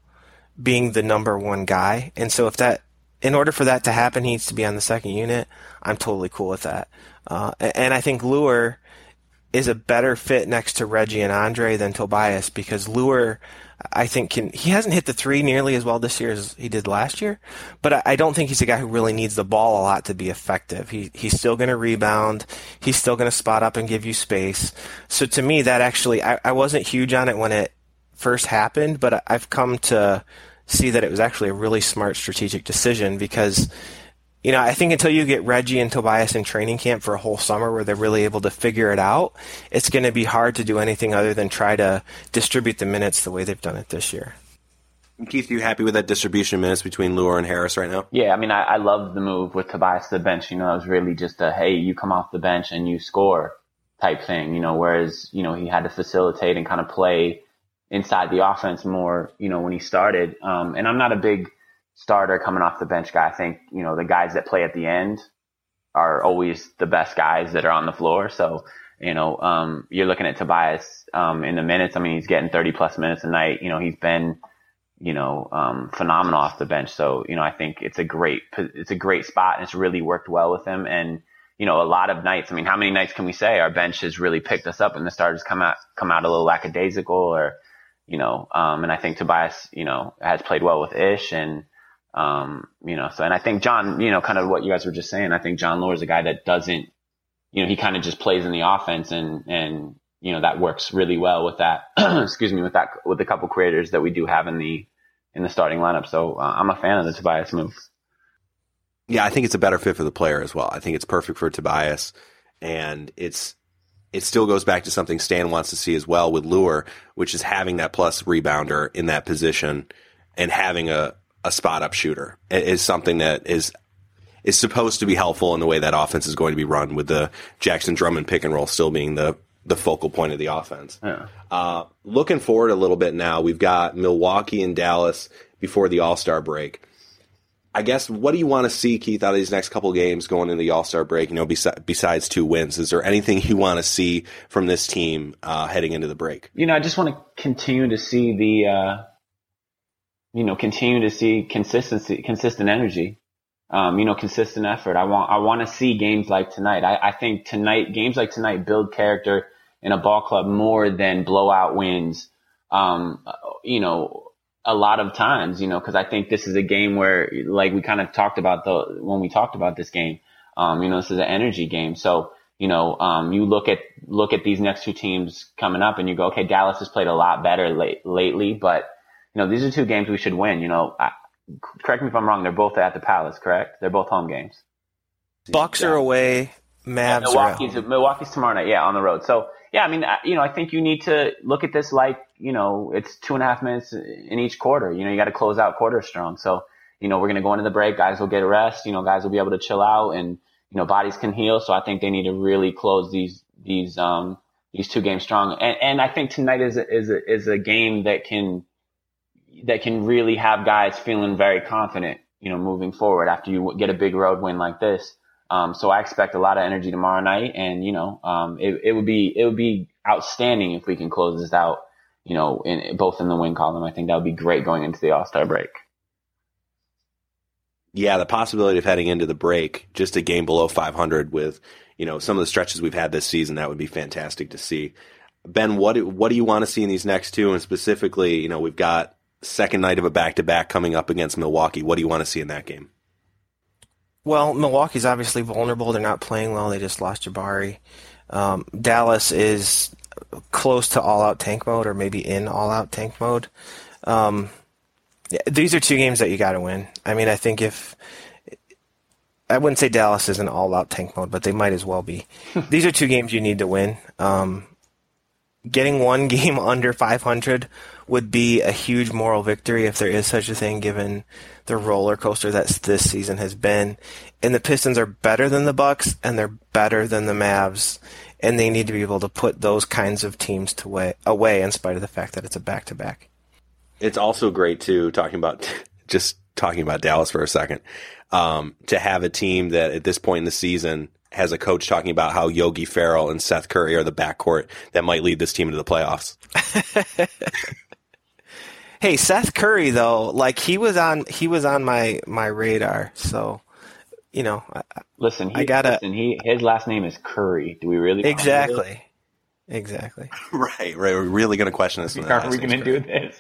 being the number one guy. And so if that, in order for that to happen, he needs to be on the second unit. I'm totally cool with that. Uh, and I think Luer is a better fit next to Reggie and Andre than Tobias, because Luer, I think, can, he hasn't hit the three nearly as well this year as he did last year, but I, I don't think he's a guy who really needs the ball a lot to be effective. He, he's still going to rebound. He's still going to spot up and give you space. So to me, that actually, I, I wasn't huge on it when it first happened, but I've come to see that it was actually a really smart strategic decision, because, you know, I think until you get Reggie and Tobias in training camp for a whole summer where they're really able to figure it out, it's going to be hard to do anything other than try to distribute the minutes the way they've done it this year. Keith, are you happy with that distribution of minutes between Luer and Harris right now? Yeah, I mean, I, I love the move with Tobias to the bench. You know, it was really just a, hey, you come off the bench and you score type thing, you know, whereas, you know, he had to facilitate and kind of play inside the offense more, you know, when he started. Um, and I'm not a big starter coming off the bench guy. I think, you know, the guys that play at the end are always the best guys that are on the floor. So, you know, um, you're looking at Tobias um, in the minutes. I mean, he's getting thirty plus minutes a night. You know, he's been, you know, um, phenomenal off the bench. So, you know, I think it's a great, it's a great spot, and it's really worked well with him. And, you know, a lot of nights, I mean, how many nights can we say our bench has really picked us up and the starters come out, come out a little lackadaisical, or, you know, um, and I think Tobias, you know, has played well with Ish, and, um, you know, so, and I think John, you know, kind of what you guys were just saying, I think John Luer is a guy that doesn't, you know, he kind of just plays in the offense, and, and, you know, that works really well with that, excuse me, with that, with a couple creators that we do have in the, in the starting lineup. So uh, I'm a fan of the Tobias move. Yeah. I think it's a better fit for the player as well. I think it's perfect for Tobias, and it's, it still goes back to something Stan wants to see as well with Luer, which is having that plus rebounder in that position, and having a, a spot-up shooter is something that is is supposed to be helpful in the way that offense is going to be run, with the Jackson Drummond pick and roll still being the the focal point of the offense. Yeah. Uh, looking forward a little bit now, we've got Milwaukee and Dallas before the All-Star break. I guess, what do you want to see, Keith, out of these next couple of games going into the All-Star break, you know, besi- besides two wins? Is there anything you want to see from this team uh, heading into the break? You know, I just want to continue to see the, uh, you know, continue to see consistency, consistent energy, um, you know, consistent effort. I want I want to see games like tonight. I, I think tonight, games like tonight build character in a ball club more than blowout wins, um, you know, a lot of times, you know, because I think this is a game where, like we kind of talked about the when we talked about this game, um, you know, this is an energy game. So, you know, um, you look at look at these next two teams coming up, and you go, okay, Dallas has played a lot better late, lately, but you know, these are two games we should win. You know, I, correct me if I'm wrong. They're both at the Palace, correct? They're both home games. Bucks yeah. are away, Mavs. Milwaukee's, Milwaukee's tomorrow night, yeah, on the road. So. Yeah, I mean, you know, I think you need to look at this like, you know, it's two and a half minutes in each quarter. You know, you got to close out quarter strong. So, you know, we're going to go into the break. Guys will get a rest. You know, guys will be able to chill out, and, you know, bodies can heal. So I think they need to really close these these um these two games strong. And and I think tonight is a, is a, is a game that can that can really have guys feeling very confident, you know, moving forward after you get a big road win like this. Um, so I expect a lot of energy tomorrow night, and, you know, um, it, it would be, it would be outstanding if we can close this out, you know, in both in the win column. I think that would be great going into the All-Star break. Yeah. The possibility of heading into the break, just a game below five hundred with, you know, some of the stretches we've had this season, that would be fantastic to see. Ben, what, what do you want to see in these next two? And specifically, you know, we've got second night of a back-to-back coming up against Milwaukee. What do you want to see in that game? Well, Milwaukee's obviously vulnerable. They're not playing well. They just lost Jabari. Um, Dallas is close to all-out tank mode, or maybe in all-out tank mode. Um, yeah, these are two games that you got to win. I mean, I think if – I wouldn't say Dallas is in all-out tank mode, but they might as well be. These are two games you need to win. Um, getting one game under five hundred would be a huge moral victory, if there is such a thing, given the roller coaster that this season has been. And the Pistons are better than the Bucks, and they're better than the Mavs, and they need to be able to put those kinds of teams to way, away in spite of the fact that it's a back-to-back. It's also great, too, talking about just talking about Dallas for a second, um, to have a team that at this point in the season has a coach talking about how Yogi Ferrell and Seth Curry are the backcourt that might lead this team into the playoffs. Hey, Seth Curry, though, like he was on, he was on my, my radar. So, you know, I, listen, he, I gotta, listen, he, his last name is Curry. Do we really? Exactly. Exactly. Right. Right. We're really going to question this. Are we going to do this?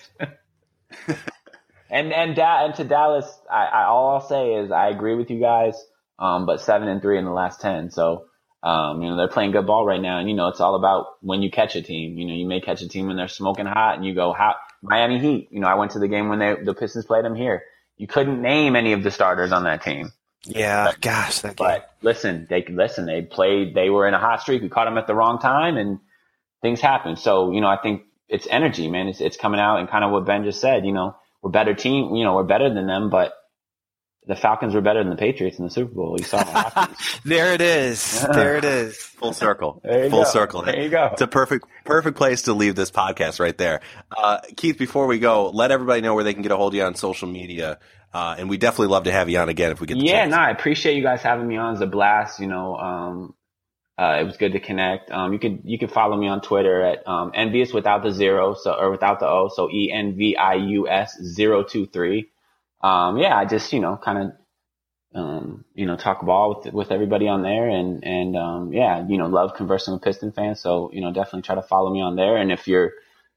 and, and, da- and to Dallas, I, I, all I'll say is I agree with you guys. Um, but seven and three in the last ten. So, um, you know, they're playing good ball right now. And, you know, it's all about when you catch a team. You know, you may catch a team when they're smoking hot and you go, how, Miami Heat, you know, I went to the game when they, the Pistons played them here. You couldn't name any of the starters on that team. Yeah, but, gosh. That game. But listen, they listen, they played, they were in a hot streak. We caught them at the wrong time and things happened. So, you know, I think it's energy, man. It's, it's coming out, and kind of what Ben just said, you know, we're better team, you know, we're better than them, but the Falcons were better than the Patriots in the Super Bowl. You saw it. There it is. Yeah. There it is. Full circle. There you Full go. circle. There you go. It's a perfect, perfect place to leave this podcast right there. Uh, Keith, before we go, let everybody know where they can get a hold of you on social media. Uh, and we definitely love to have you on again if we get the yeah, chance. Yeah, no, I appreciate you guys having me on. It's a blast. You know, um, uh, it was good to connect. Um, you could, you can follow me on Twitter at, um, envious without the zero. So, or without the O. So E N V I U S zero two three. Um, yeah, I just, you know, kind of, um, you know, talk ball with, with everybody on there, and, and, um, yeah, you know, love conversing with Piston fans. So, you know, definitely try to follow me on there. And if you're,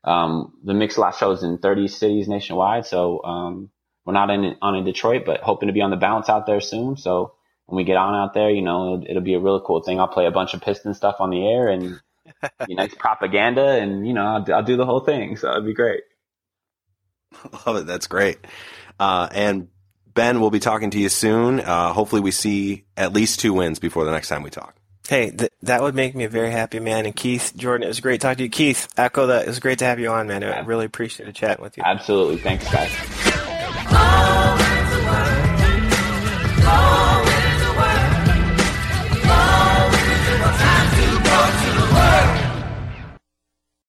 um, the Mix-a-Lot show's in thirty cities nationwide. So, um, we're not in, on in Detroit, but hoping to be on the bounce out there soon. So when we get on out there, you know, it'll, it'll be a really cool thing. I'll play a bunch of Piston stuff on the air, and, you know, it's propaganda, and, you know, I'll, I'll do the whole thing. So it'd be great. Love it. That's great. Uh, and Ben, we'll be talking to you soon. Uh, hopefully we see at least two wins before the next time we talk. Hey, th- that would make me a very happy man. And Keith, Jordan, it was great talking to you. Keith, echo that. It was great to have you on, man. I really appreciated chatting with you. Absolutely. Thanks, guys.